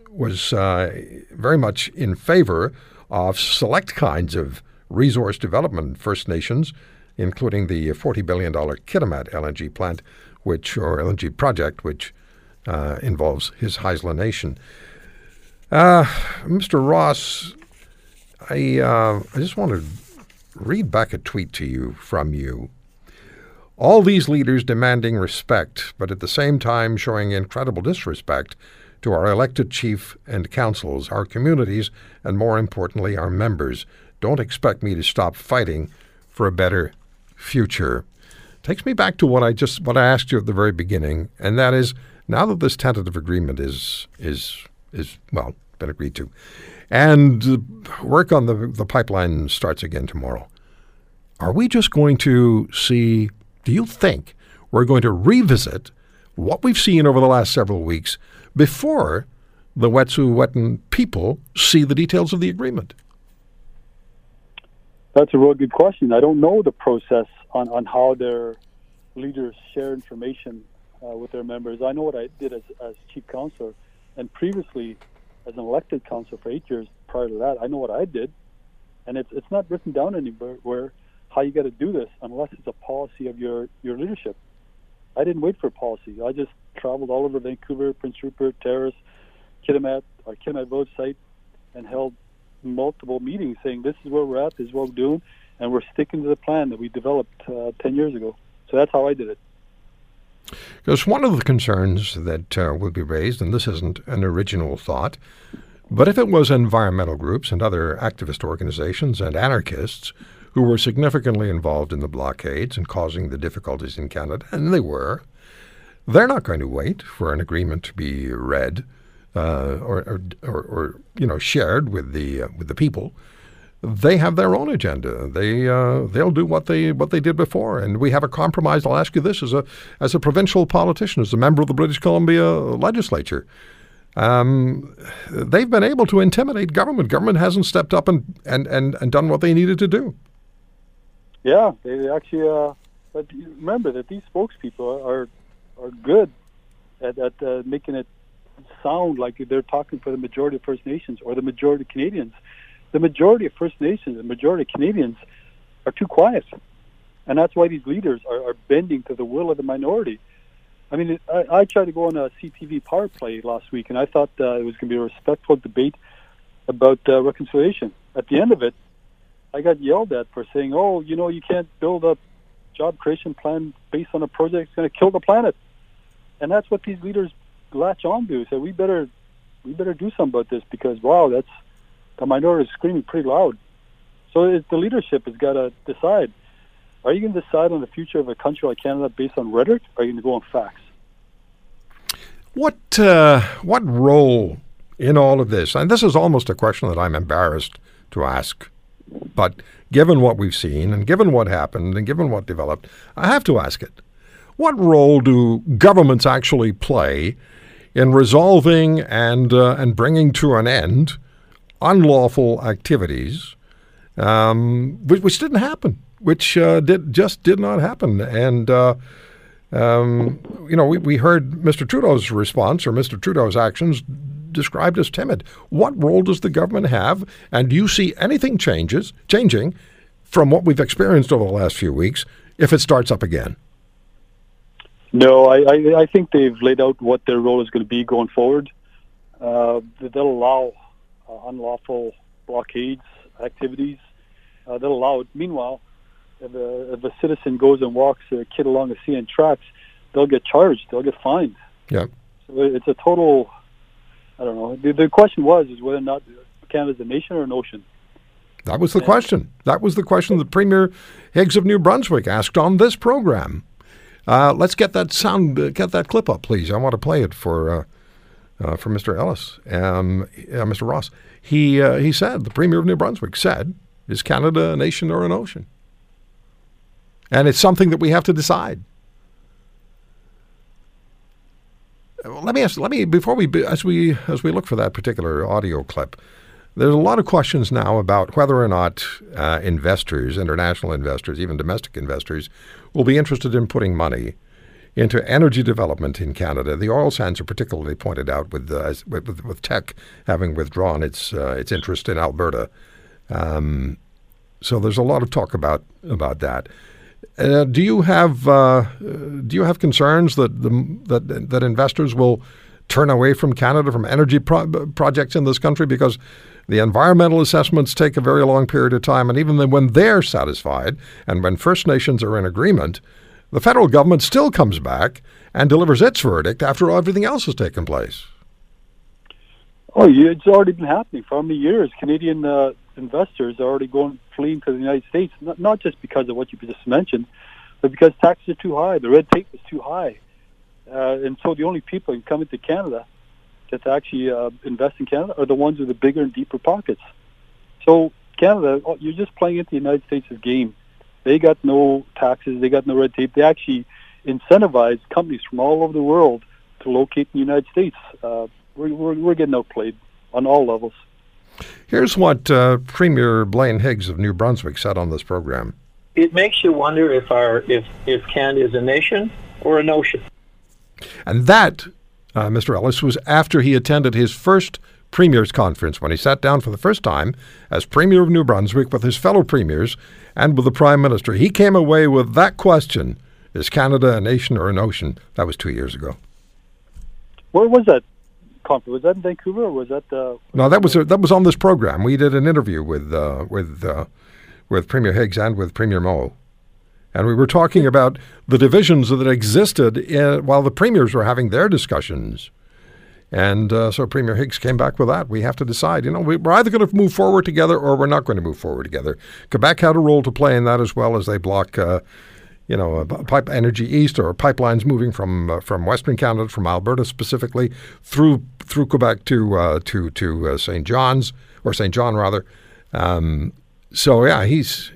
was uh, very much in favor of select kinds of resource development First Nations, including the forty billion dollars Kitimat L N G plant, which or L N G project, which uh, involves his Haisla Nation. Uh, Mister Ross, I uh, I just want to read back a tweet to you from you. All these leaders demanding respect, but at the same time showing incredible disrespect to our elected chief and councils, our communities, and more importantly, our members. Don't expect me to stop fighting for a better future. Takes me back to what I just what I asked you at the very beginning, and that is now that this tentative agreement is is. is, well, been agreed to. And work on the the pipeline starts again tomorrow. Are we just going to see, do you think we're going to revisit what we've seen over the last several weeks before the Wet'suwet'en people see the details of the agreement? That's a real good question. I don't know the process on, on how their leaders share information uh, with their members. I know what I did as, as chief counselor. And previously, as an elected council for eight years prior to that, I know what I did. And it's it's not written down anywhere where, how you got to do this unless it's a policy of your, your leadership. I didn't wait for policy. I just traveled all over Vancouver, Prince Rupert, Terrace, Kitimat, our Kitimat Village site, and held multiple meetings saying this is where we're at, this is what we're doing, and we're sticking to the plan that we developed uh, ten years ago. So that's how I did it. Because one of the concerns that uh, would be raised, and this isn't an original thought, but if it was environmental groups and other activist organizations and anarchists who were significantly involved in the blockades and causing the difficulties in Canada, and they were, they're not going to wait for an agreement to be read uh, or, or, or, or you know shared with the uh, with the people. They have their own agenda. They uh, they'll do what they what they did before, and we have a compromise. I'll ask you this as a as a provincial politician, as a member of the British Columbia legislature. Um, they've been able to intimidate government. Government hasn't stepped up and and, and, and done what they needed to do. Yeah, they actually. Uh, but remember that these spokespeople are are good at, at uh, making it sound like they're talking for the majority of First Nations or the majority of Canadians. The majority of First Nations, the majority of Canadians are too quiet. And that's why these leaders are, are bending to the will of the minority. I mean, I, I tried to go on a C T V power play last week, and I thought uh, it was going to be a respectful debate about uh, reconciliation. At the end of it, I got yelled at for saying, oh, you know, you can't build a job creation plan based on a project that's going to kill the planet. And that's what these leaders latch on to, say, we better we better do something about this, because, wow, that's the minority is screaming pretty loud. So it's, the leadership has got to decide. Are you going to decide on the future of a country like Canada based on rhetoric, or are you going to go on facts? What uh, what role in all of this, and this is almost a question that I'm embarrassed to ask, but given what we've seen and given what happened and given what developed, I have to ask it. What role do governments actually play in resolving and uh, and bringing to an end unlawful activities um, which, which didn't happen, which uh, did just did not happen? And, uh, um, you know, we, we heard Mister Trudeau's response, or Mister Trudeau's actions, described as timid. What role does the government have? And do you see anything changes changing from what we've experienced over the last few weeks if it starts up again? No, I, I, I think they've laid out what their role is going to be going forward. Uh, they'll allow uh, unlawful blockades, activities. Uh, they'll allow it. Meanwhile, if a, if a citizen goes and walks a kid along the sea and tracks, they'll get charged. They'll get fined. Yeah. So it's a total, I don't know. The, the question was is whether or not Canada's a nation or an ocean. That was the and, question. That was the question that Premier Higgs of New Brunswick asked on this program. Uh, let's get that sound, uh, get that clip up, please. I want to play it for uh, uh, for Mister Ellis, um, uh, Mister Ross. He uh, he said, the Premier of New Brunswick said, "Is Canada a nation or an ocean?" And it's something that we have to decide. Let me ask. Let me before we as we as we look for that particular audio clip. There's a lot of questions now about whether or not uh, investors, international investors, even domestic investors, will be interested in putting money into energy development in Canada. The oil sands are particularly pointed out, with uh, with, with Teck having withdrawn its uh, its interest in Alberta. Um, so there's a lot of talk about about that. Uh, do you have uh, do you have concerns that the, that that investors will turn away from Canada, from energy pro- projects in this country, because the environmental assessments take a very long period of time, and even then when they're satisfied and when First Nations are in agreement, the federal government still comes back and delivers its verdict after everything else has taken place? Oh, it's already been happening for many years. Canadian uh, investors are already going fleeing to the United States, not, not just because of what you just mentioned, but because taxes are too high, the red tape is too high. Uh, and so the only people who can come into Canada that actually uh, invest in Canada are the ones with the bigger and deeper pockets. So Canada, you're just playing into the United States' game. They got no taxes. They got no red tape. They actually incentivize companies from all over the world to locate in the United States. Uh, we're, we're, we're getting outplayed on all levels. Here's what uh, Premier Blaine Higgs of New Brunswick said on this program. It makes you wonder if our if, if Canada is a nation or an ocean. And that, uh, Mister Ellis, was after he attended his first Premier's Conference, when he sat down for the first time as Premier of New Brunswick with his fellow premiers and with the Prime Minister. He came away with that question, is Canada a nation or an ocean? That was two years ago. Where was that conference? Was that in Vancouver or was that... Uh, no, that was a, that was on this program. We did an interview with, uh, with, uh, with Premier Higgs and with Premier Moe. And we were talking about the divisions that existed in, while the premiers were having their discussions. And uh, so Premier Higgs came back with that. We have to decide, you know, we're either going to move forward together or we're not going to move forward together. Quebec had a role to play in that, as well as they block, uh, you know, pipe energy east or pipelines moving from uh, from Western Canada, from Alberta specifically, through through Quebec to uh, to to uh, Saint John's or Saint John rather. Um, so yeah, he's.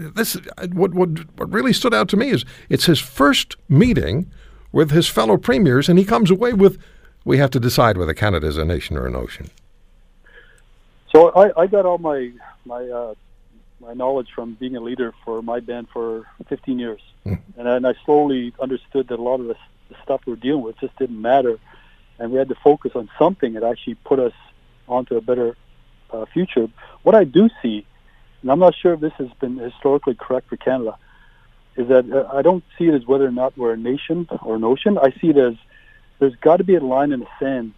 This what, what what really stood out to me is it's his first meeting with his fellow premiers, and he comes away with, we have to decide whether Canada is a nation or an ocean. So I, I got all my my uh, my knowledge from being a leader for my band for fifteen years, mm. and, and I slowly understood that a lot of the, the stuff we were dealing with just didn't matter, and we had to focus on something that actually put us onto a better uh, future. What I do see, and I'm not sure if this has been historically correct for Canada, is that uh, I don't see it as whether or not we're a nation or an ocean. I see it as there's got to be a line in the sand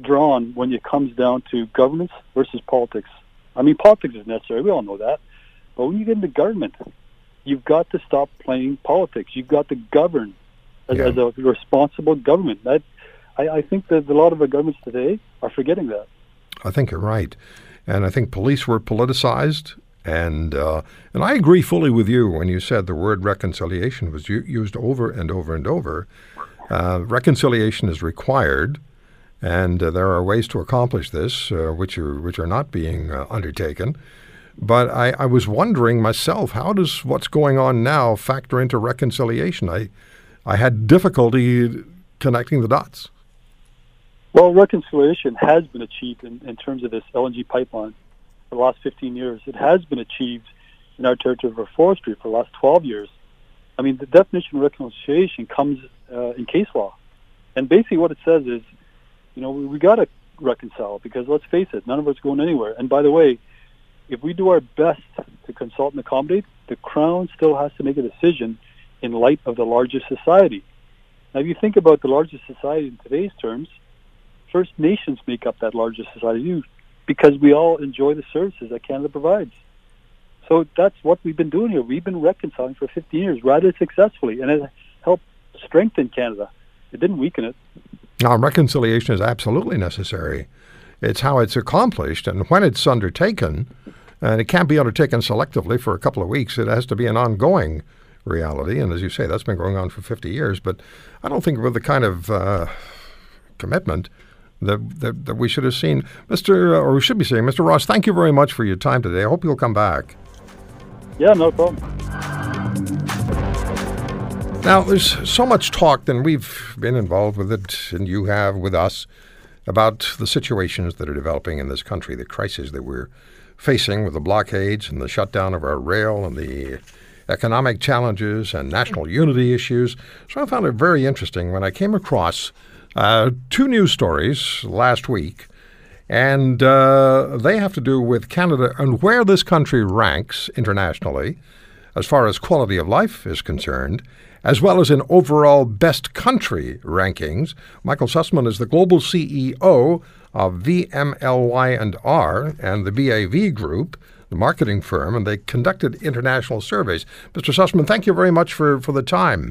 drawn when it comes down to governance versus politics. I mean, politics is necessary. We all know that. But when you get into government, you've got to stop playing politics. You've got to govern as, yeah. as a responsible government. That I, I think that a lot of the governments today are forgetting that. I think you're right. And I think police were politicized. And uh, and I agree fully with you when you said the word reconciliation was u- used over and over and over. Uh, reconciliation is required, and uh, there are ways to accomplish this, uh, which are which are not being uh, undertaken. But I, I was wondering myself, how does what's going on now factor into reconciliation? I I had difficulty connecting the dots. Well, reconciliation has been achieved in, in terms of this L N G pipeline. For the last fifteen years, it has been achieved in our territory of our forestry for the last twelve years. I mean, the definition of reconciliation comes uh, in case law, and basically what it says is, you know, we, we got to reconcile because let's face it, none of us going anywhere. And by the way, if we do our best to consult and accommodate, the Crown still has to make a decision in light of the larger society. Now, if you think about the larger society in today's terms, First Nations make up that larger society, because we all enjoy the services that Canada provides. So that's what we've been doing here. We've been reconciling for fifteen years rather successfully, and it helped strengthen Canada. It didn't weaken it. Now, reconciliation is absolutely necessary. It's how it's accomplished and when it's undertaken, and it can't be undertaken selectively for a couple of weeks. It has to be an ongoing reality, and as you say, that's been going on for fifty years, but I don't think with the kind of uh, commitment That, that, that we should have seen. Mister or we should be saying, Mister Ross, thank you very much for your time today. I hope you'll come back. Yeah, no problem. Now, there's so much talk, and we've been involved with it, and you have with us, about the situations that are developing in this country, the crises that we're facing with the blockades and the shutdown of our rail and the economic challenges and national unity issues. So I found it very interesting when I came across Uh, two news stories last week, and uh, they have to do with Canada and where this country ranks internationally as far as quality of life is concerned, as well as in overall best country rankings. Michael Sussman is the global C E O of V M L Y and R and the B A V Group, the marketing firm, and they conducted international surveys. Mister Sussman, thank you very much for, for the time.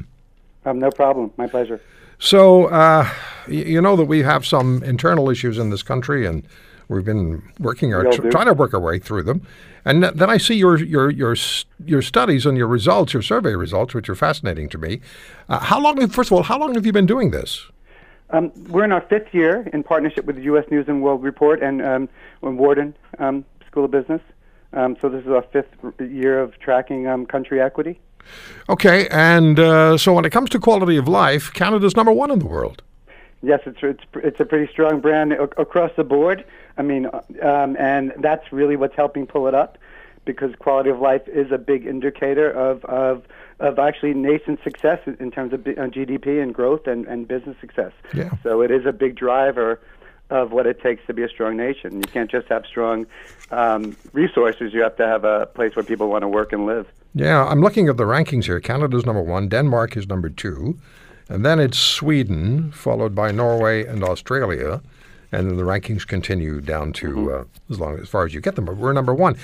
Um, no problem. My pleasure. So, uh, you know that we have some internal issues in this country, and we've been working our tr- trying to work our way through them. And th- then I see your your your your studies and your results, your survey results, which are fascinating to me. Uh, how long? First of all, how long have you been doing this? Um, we're in our fifth year in partnership with the U S News and World Report and um, Warden um, School of Business. Um, so this is our fifth year of tracking um, country equity. Okay, and uh, so when it comes to quality of life, Canada's number one in the world. Yes, it's it's, it's a pretty strong brand a- across the board. I mean, um, and that's really what's helping pull it up, because quality of life is a big indicator of of, of actually nation success in terms of G D P and growth and, and business success. Yeah. So it is a big driver of what it takes to be a strong nation. You can't just have strong um, resources. You have to have a place where people want to work and live. Yeah, I'm looking at the rankings here. Canada's number one, Denmark is number two, and then it's Sweden, followed by Norway and Australia, and then the rankings continue down to mm-hmm. uh, as long as far as you get them. But we're number one.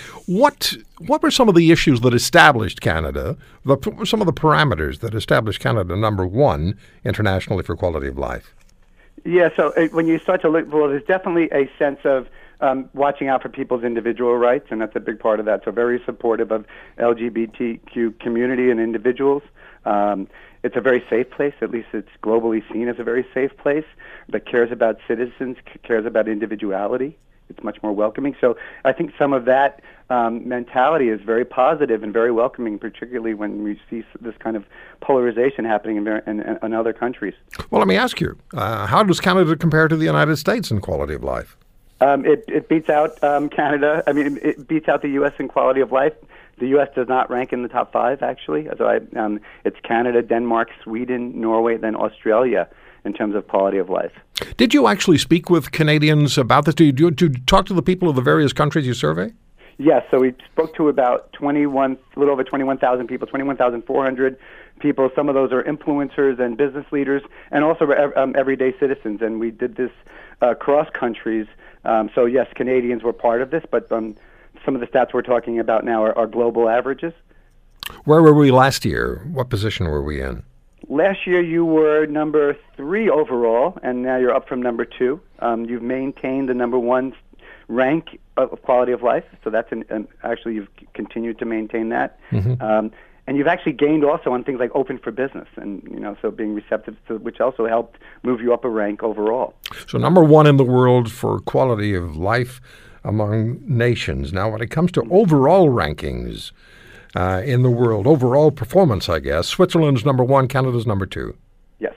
What what were some of the issues that established Canada? The, some of the parameters that established Canada number one internationally for quality of life. Yeah, so it, when you start to look, well, there's definitely a sense of Um, watching out for people's individual rights, and that's a big part of that. So very supportive of L G B T Q community and individuals. Um, it's a very safe place. At least it's globally seen as a very safe place that cares about citizens, cares about individuality. It's much more welcoming. So I think some of that um, mentality is very positive and very welcoming, particularly when we see this kind of polarization happening in, in, in other countries. Well, let me ask you, uh, how does Canada compare to the United States in quality of life? Um, it, it beats out um, Canada. I mean, it beats out the U S in quality of life. The U S does not rank in the top five, actually. So I, um, it's Canada, Denmark, Sweden, Norway, then Australia in terms of quality of life. Did you actually speak with Canadians about this? Do you, do you, do you talk to the people of the various countries you survey? Yes. Yeah, so we spoke to about twenty-one, a little over twenty-one thousand people, twenty-one thousand four hundred people. Some of those are influencers and business leaders and also um, everyday citizens. And we did this uh, cross countries. Um, so, yes, Canadians were part of this, but um, some of the stats we're talking about now are, are global averages. Where were we last year? What position were we in? Last year you were number three overall, and now you're up from number two. Um, you've maintained the number one rank of quality of life, so that's an, an, actually you've continued to maintain that. Mm-hmm. Um, and you've actually gained also on things like open for business, and you know, so being receptive to, which also helped move you up a rank overall. So number one in the world for quality of life among nations. Now, when it comes to overall rankings uh, in the world, overall performance, I guess, Switzerland's number one, Canada's number two. Yes.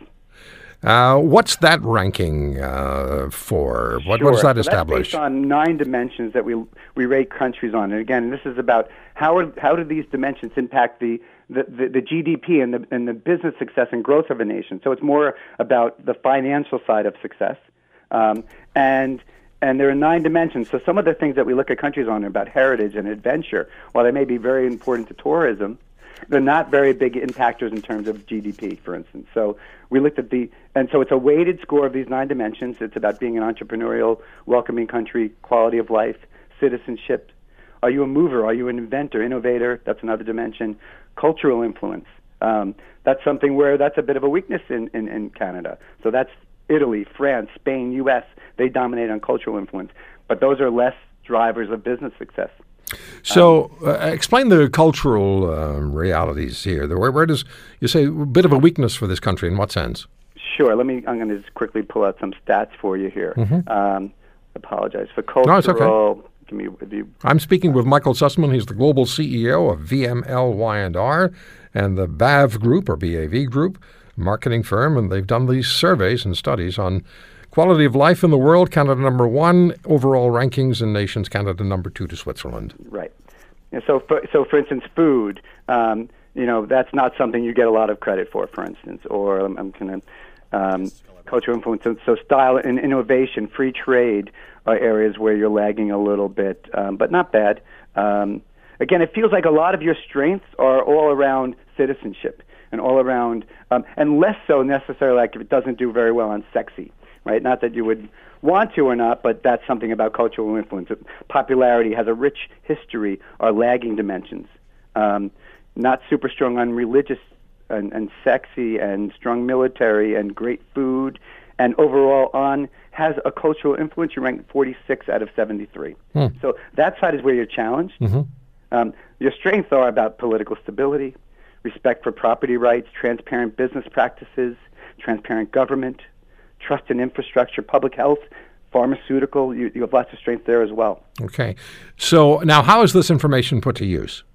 Uh, what's that ranking uh, for? What, sure. what does that so establish? That's based on nine dimensions that we we rate countries on. And again, this is about how are, how do these dimensions impact the, the, the, the G D P and the, and the business success and growth of a nation. So it's more about the financial side of success. Um, and... And there are nine dimensions. So some of the things that we look at countries on are about heritage and adventure. While they may be very important to tourism, they're not very big impactors in terms of G D P, for instance. So we looked at the, and so it's a weighted score of these nine dimensions. It's about being an entrepreneurial, welcoming country, quality of life, citizenship. Are you a mover? Are you an inventor, innovator? That's another dimension. Cultural influence. Um, that's something where that's a bit of a weakness in, in, in Canada. So that's Italy, France, Spain, U S, they dominate on cultural influence. But those are less drivers of business success. So um, uh, explain the cultural uh, realities here. Where, where does, you say, a bit of a weakness for this country, in what sense? Sure. Let me, I'm going to just quickly pull out some stats for you here. Mm-hmm. Um, apologize for cultural. No, it's okay. Give me, you, I'm speaking uh, with Michael Sussman. He's the global C E O of V M L Y and R and the B A V Group, or B A V Group, marketing firm, and they've done these surveys and studies on quality of life in the world. Canada number one, overall rankings in nations, Canada number two to Switzerland. Right. And so, for, so for instance, food, um, you know, that's not something you get a lot of credit for, for instance, or I'm, I'm kind of um, cultural influence. So style and innovation, free trade are areas where you're lagging a little bit, um, but not bad. Um, again, it feels like a lot of your strengths are all around citizenship. And all around, um, and less so necessarily like if it doesn't do very well on sexy, right? Not that you would want to or not, but that's something about cultural influence. Popularity has a rich history, are lagging dimensions. Um, not super strong on religious and, and sexy and strong military and great food. And overall on has a cultural influence, you rank forty-six out of seventy-three. Hmm. So that side is where you're challenged. Mm-hmm. Um, your strengths are about political stability, respect for property rights, transparent business practices, transparent government, trust in infrastructure, public health, pharmaceutical. You, you have lots of strength there as well. Okay. So now how is this information put to use?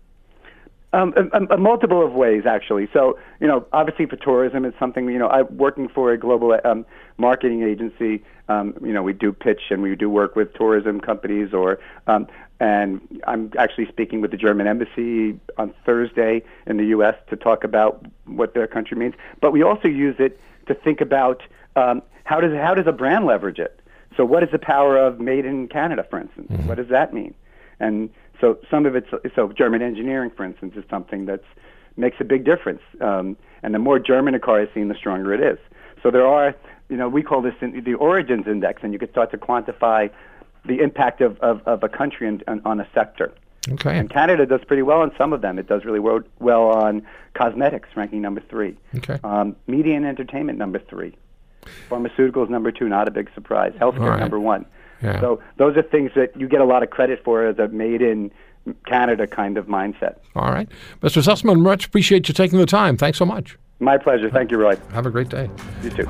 Um, a, a multiple of ways, actually. So, you know, obviously for tourism, it's something, you know, I'm working for a global um, marketing agency. Um, you know, we do pitch and we do work with tourism companies or um, and I'm actually speaking with the German embassy on Thursday in the U S to talk about what their country means. But we also use it to think about um, how does how does a brand leverage it? So what is the power of Made in Canada, for instance? Mm-hmm. What does that mean? And so some of it's so German engineering, for instance, is something that makes a big difference. Um, and the more German a car is seen, the stronger it is. So there are, you know, we call this the origins index, and you can start to quantify the impact of, of, of a country in, on, on a sector. Okay. And Canada does pretty well on some of them. It does really well, well on cosmetics, ranking number three. Okay. Um, media and entertainment, number three. Pharmaceuticals, number two, not a big surprise. Healthcare, right. Number one. Yeah. So those are things that you get a lot of credit for as a made in Canada kind of mindset. All right. Mister Sussman, much appreciate you taking the time. Thanks so much. My pleasure. Thank you, Roy. Have a great day. You too.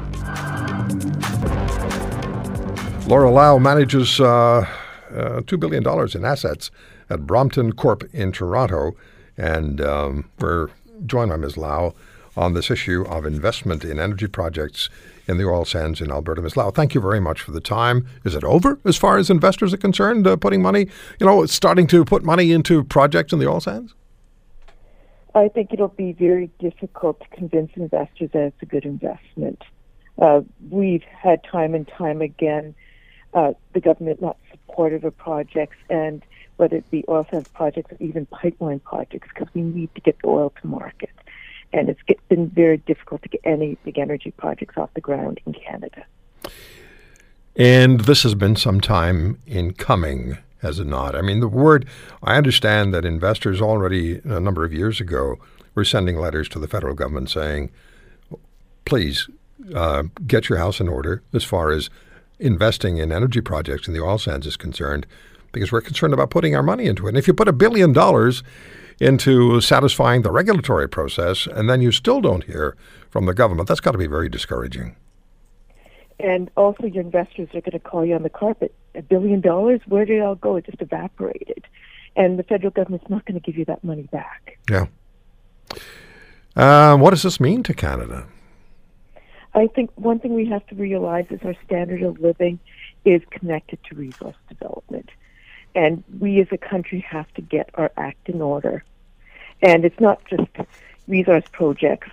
Laura Lau manages uh, uh, two billion dollars in assets at Brompton Corp in Toronto, and um, we're joined by Miz Lau on this issue of investment in energy projects in the oil sands in Alberta. Miz Lau, thank you very much for the time. Is it over as far as investors are concerned, uh, putting money, you know, starting to put money into projects in the oil sands? I think it'll be very difficult to convince investors that it's a good investment. Uh, we've had time and time again uh, the government not supportive of projects, and whether it be oil sands projects or even pipeline projects, because we need to get the oil to market. And it's get, been very difficult to get any big energy projects off the ground in Canada. And this has been some time in coming, has it not? I mean, the word, I understand that investors already a number of years ago were sending letters to the federal government saying, please uh, get your house in order as far as investing in energy projects in the oil sands is concerned, because we're concerned about putting our money into it. And if you put a billion dollars into satisfying the regulatory process and then you still don't hear from the government, that's got to be very discouraging. And also your investors are going to call you on the carpet. A billion dollars? Where did it all go? It just evaporated. And the federal government's not going to give you that money back. Yeah. Uh, what does this mean to Canada? I think one thing we have to realize is our standard of living is connected to resource development. And we as a country have to get our act in order. And it's not just resource projects.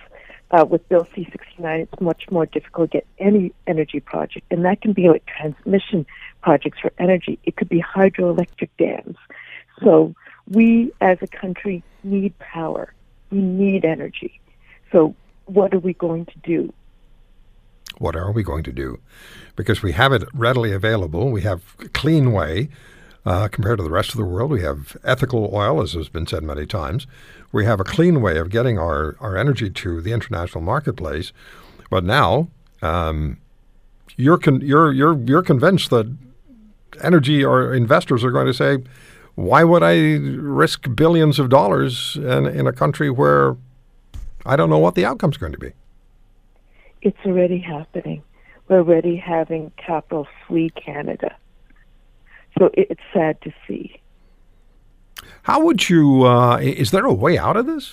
Uh, with Bill C sixty-nine, it's much more difficult to get any energy project. And that can be like transmission projects for energy. It could be hydroelectric dams. So we as a country need power. We need energy. So what are we going to do? What are we going to do? Because we have it readily available. We have a clean way. Uh, compared to the rest of the world, we have ethical oil, as has been said many times. We have a clean way of getting our, our energy to the international marketplace. But now, um, you're con- you're you're you're convinced that energy or investors are going to say, "Why would I risk billions of dollars in in a country where I don't know what the outcome's going to be?" It's already happening. We're already having capital flee Canada. So it's sad to see. How would you, uh, is there a way out of this?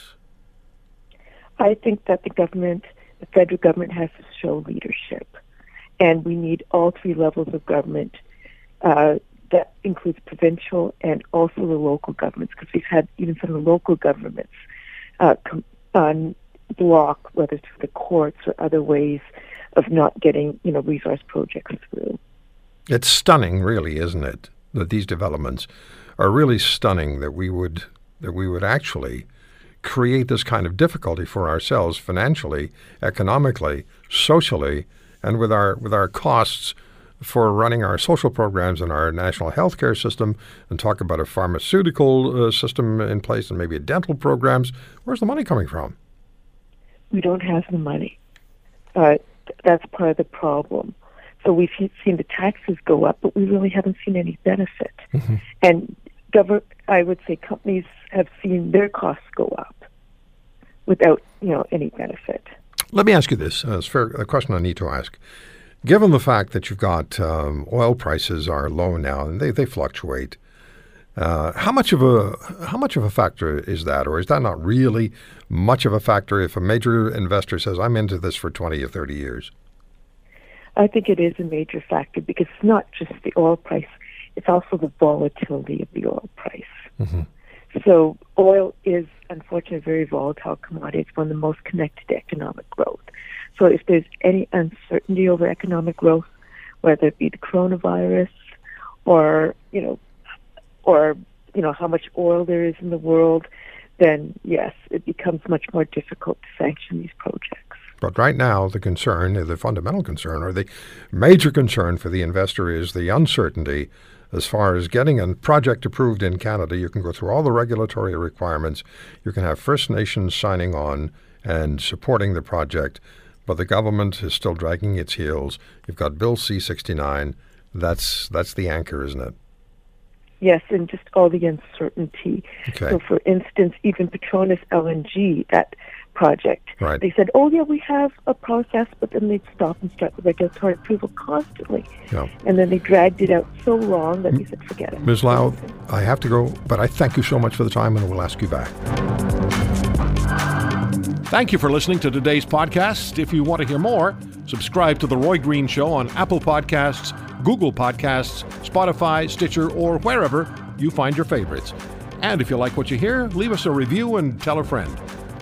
I think that the government, the federal government has to show leadership. And we need all three levels of government. Uh, that includes provincial and also the local governments, because we've had even some of the local governments uh, com- on block, whether through the courts or other ways of not getting, you know, resource projects through. It's stunning, really, isn't it? That these developments are really stunning, that we would that we would actually create this kind of difficulty for ourselves financially, economically, socially, and with our with our costs for running our social programs and our national health care system, and talk about a pharmaceutical uh, system in place and maybe dental programs. Where's the money coming from? We don't have the money. Uh, that's part of the problem. So we've seen the taxes go up, but we really haven't seen any benefit. Mm-hmm. And government, I would say companies have seen their costs go up without, you know, any benefit. Let me ask you this. Uh, it's fair, a question I need to ask. Given the fact that you've got um, oil prices are low now and they, they fluctuate, uh, how much of a how much of a factor is that? Or is that not really much of a factor if a major investor says, I'm into this for twenty or thirty years? I think it is a major factor because it's not just the oil price, it's also the volatility of the oil price. Mm-hmm. So oil is, unfortunately, a very volatile commodity. It's one of the most connected to economic growth. So if there's any uncertainty over economic growth, whether it be the coronavirus or, you know, or, you know, how much oil there is in the world, then yes, it becomes much more difficult to sanction these projects. But right now, the concern, the fundamental concern, or the major concern for the investor is the uncertainty as far as getting a project approved in Canada. You can go through all the regulatory requirements. You can have First Nations signing on and supporting the project, but the government is still dragging its heels. You've got Bill C sixty-nine. That's that's the anchor, isn't it? Yes, and just all the uncertainty. Okay. So, for instance, even Petronas L N G, that project, right. They said, oh, yeah, we have a process, but then they'd stop and start the regulatory approval constantly. Yeah. And then they dragged it out so long that M- they said, forget it. Miz Lau, I have to go, but I thank you so much for the time, and we'll ask you back. Thank you for listening to today's podcast. If you want to hear more, subscribe to The Roy Green Show on Apple Podcasts, Google Podcasts, Spotify, Stitcher, or wherever you find your favorites. And if you like what you hear, leave us a review and tell a friend.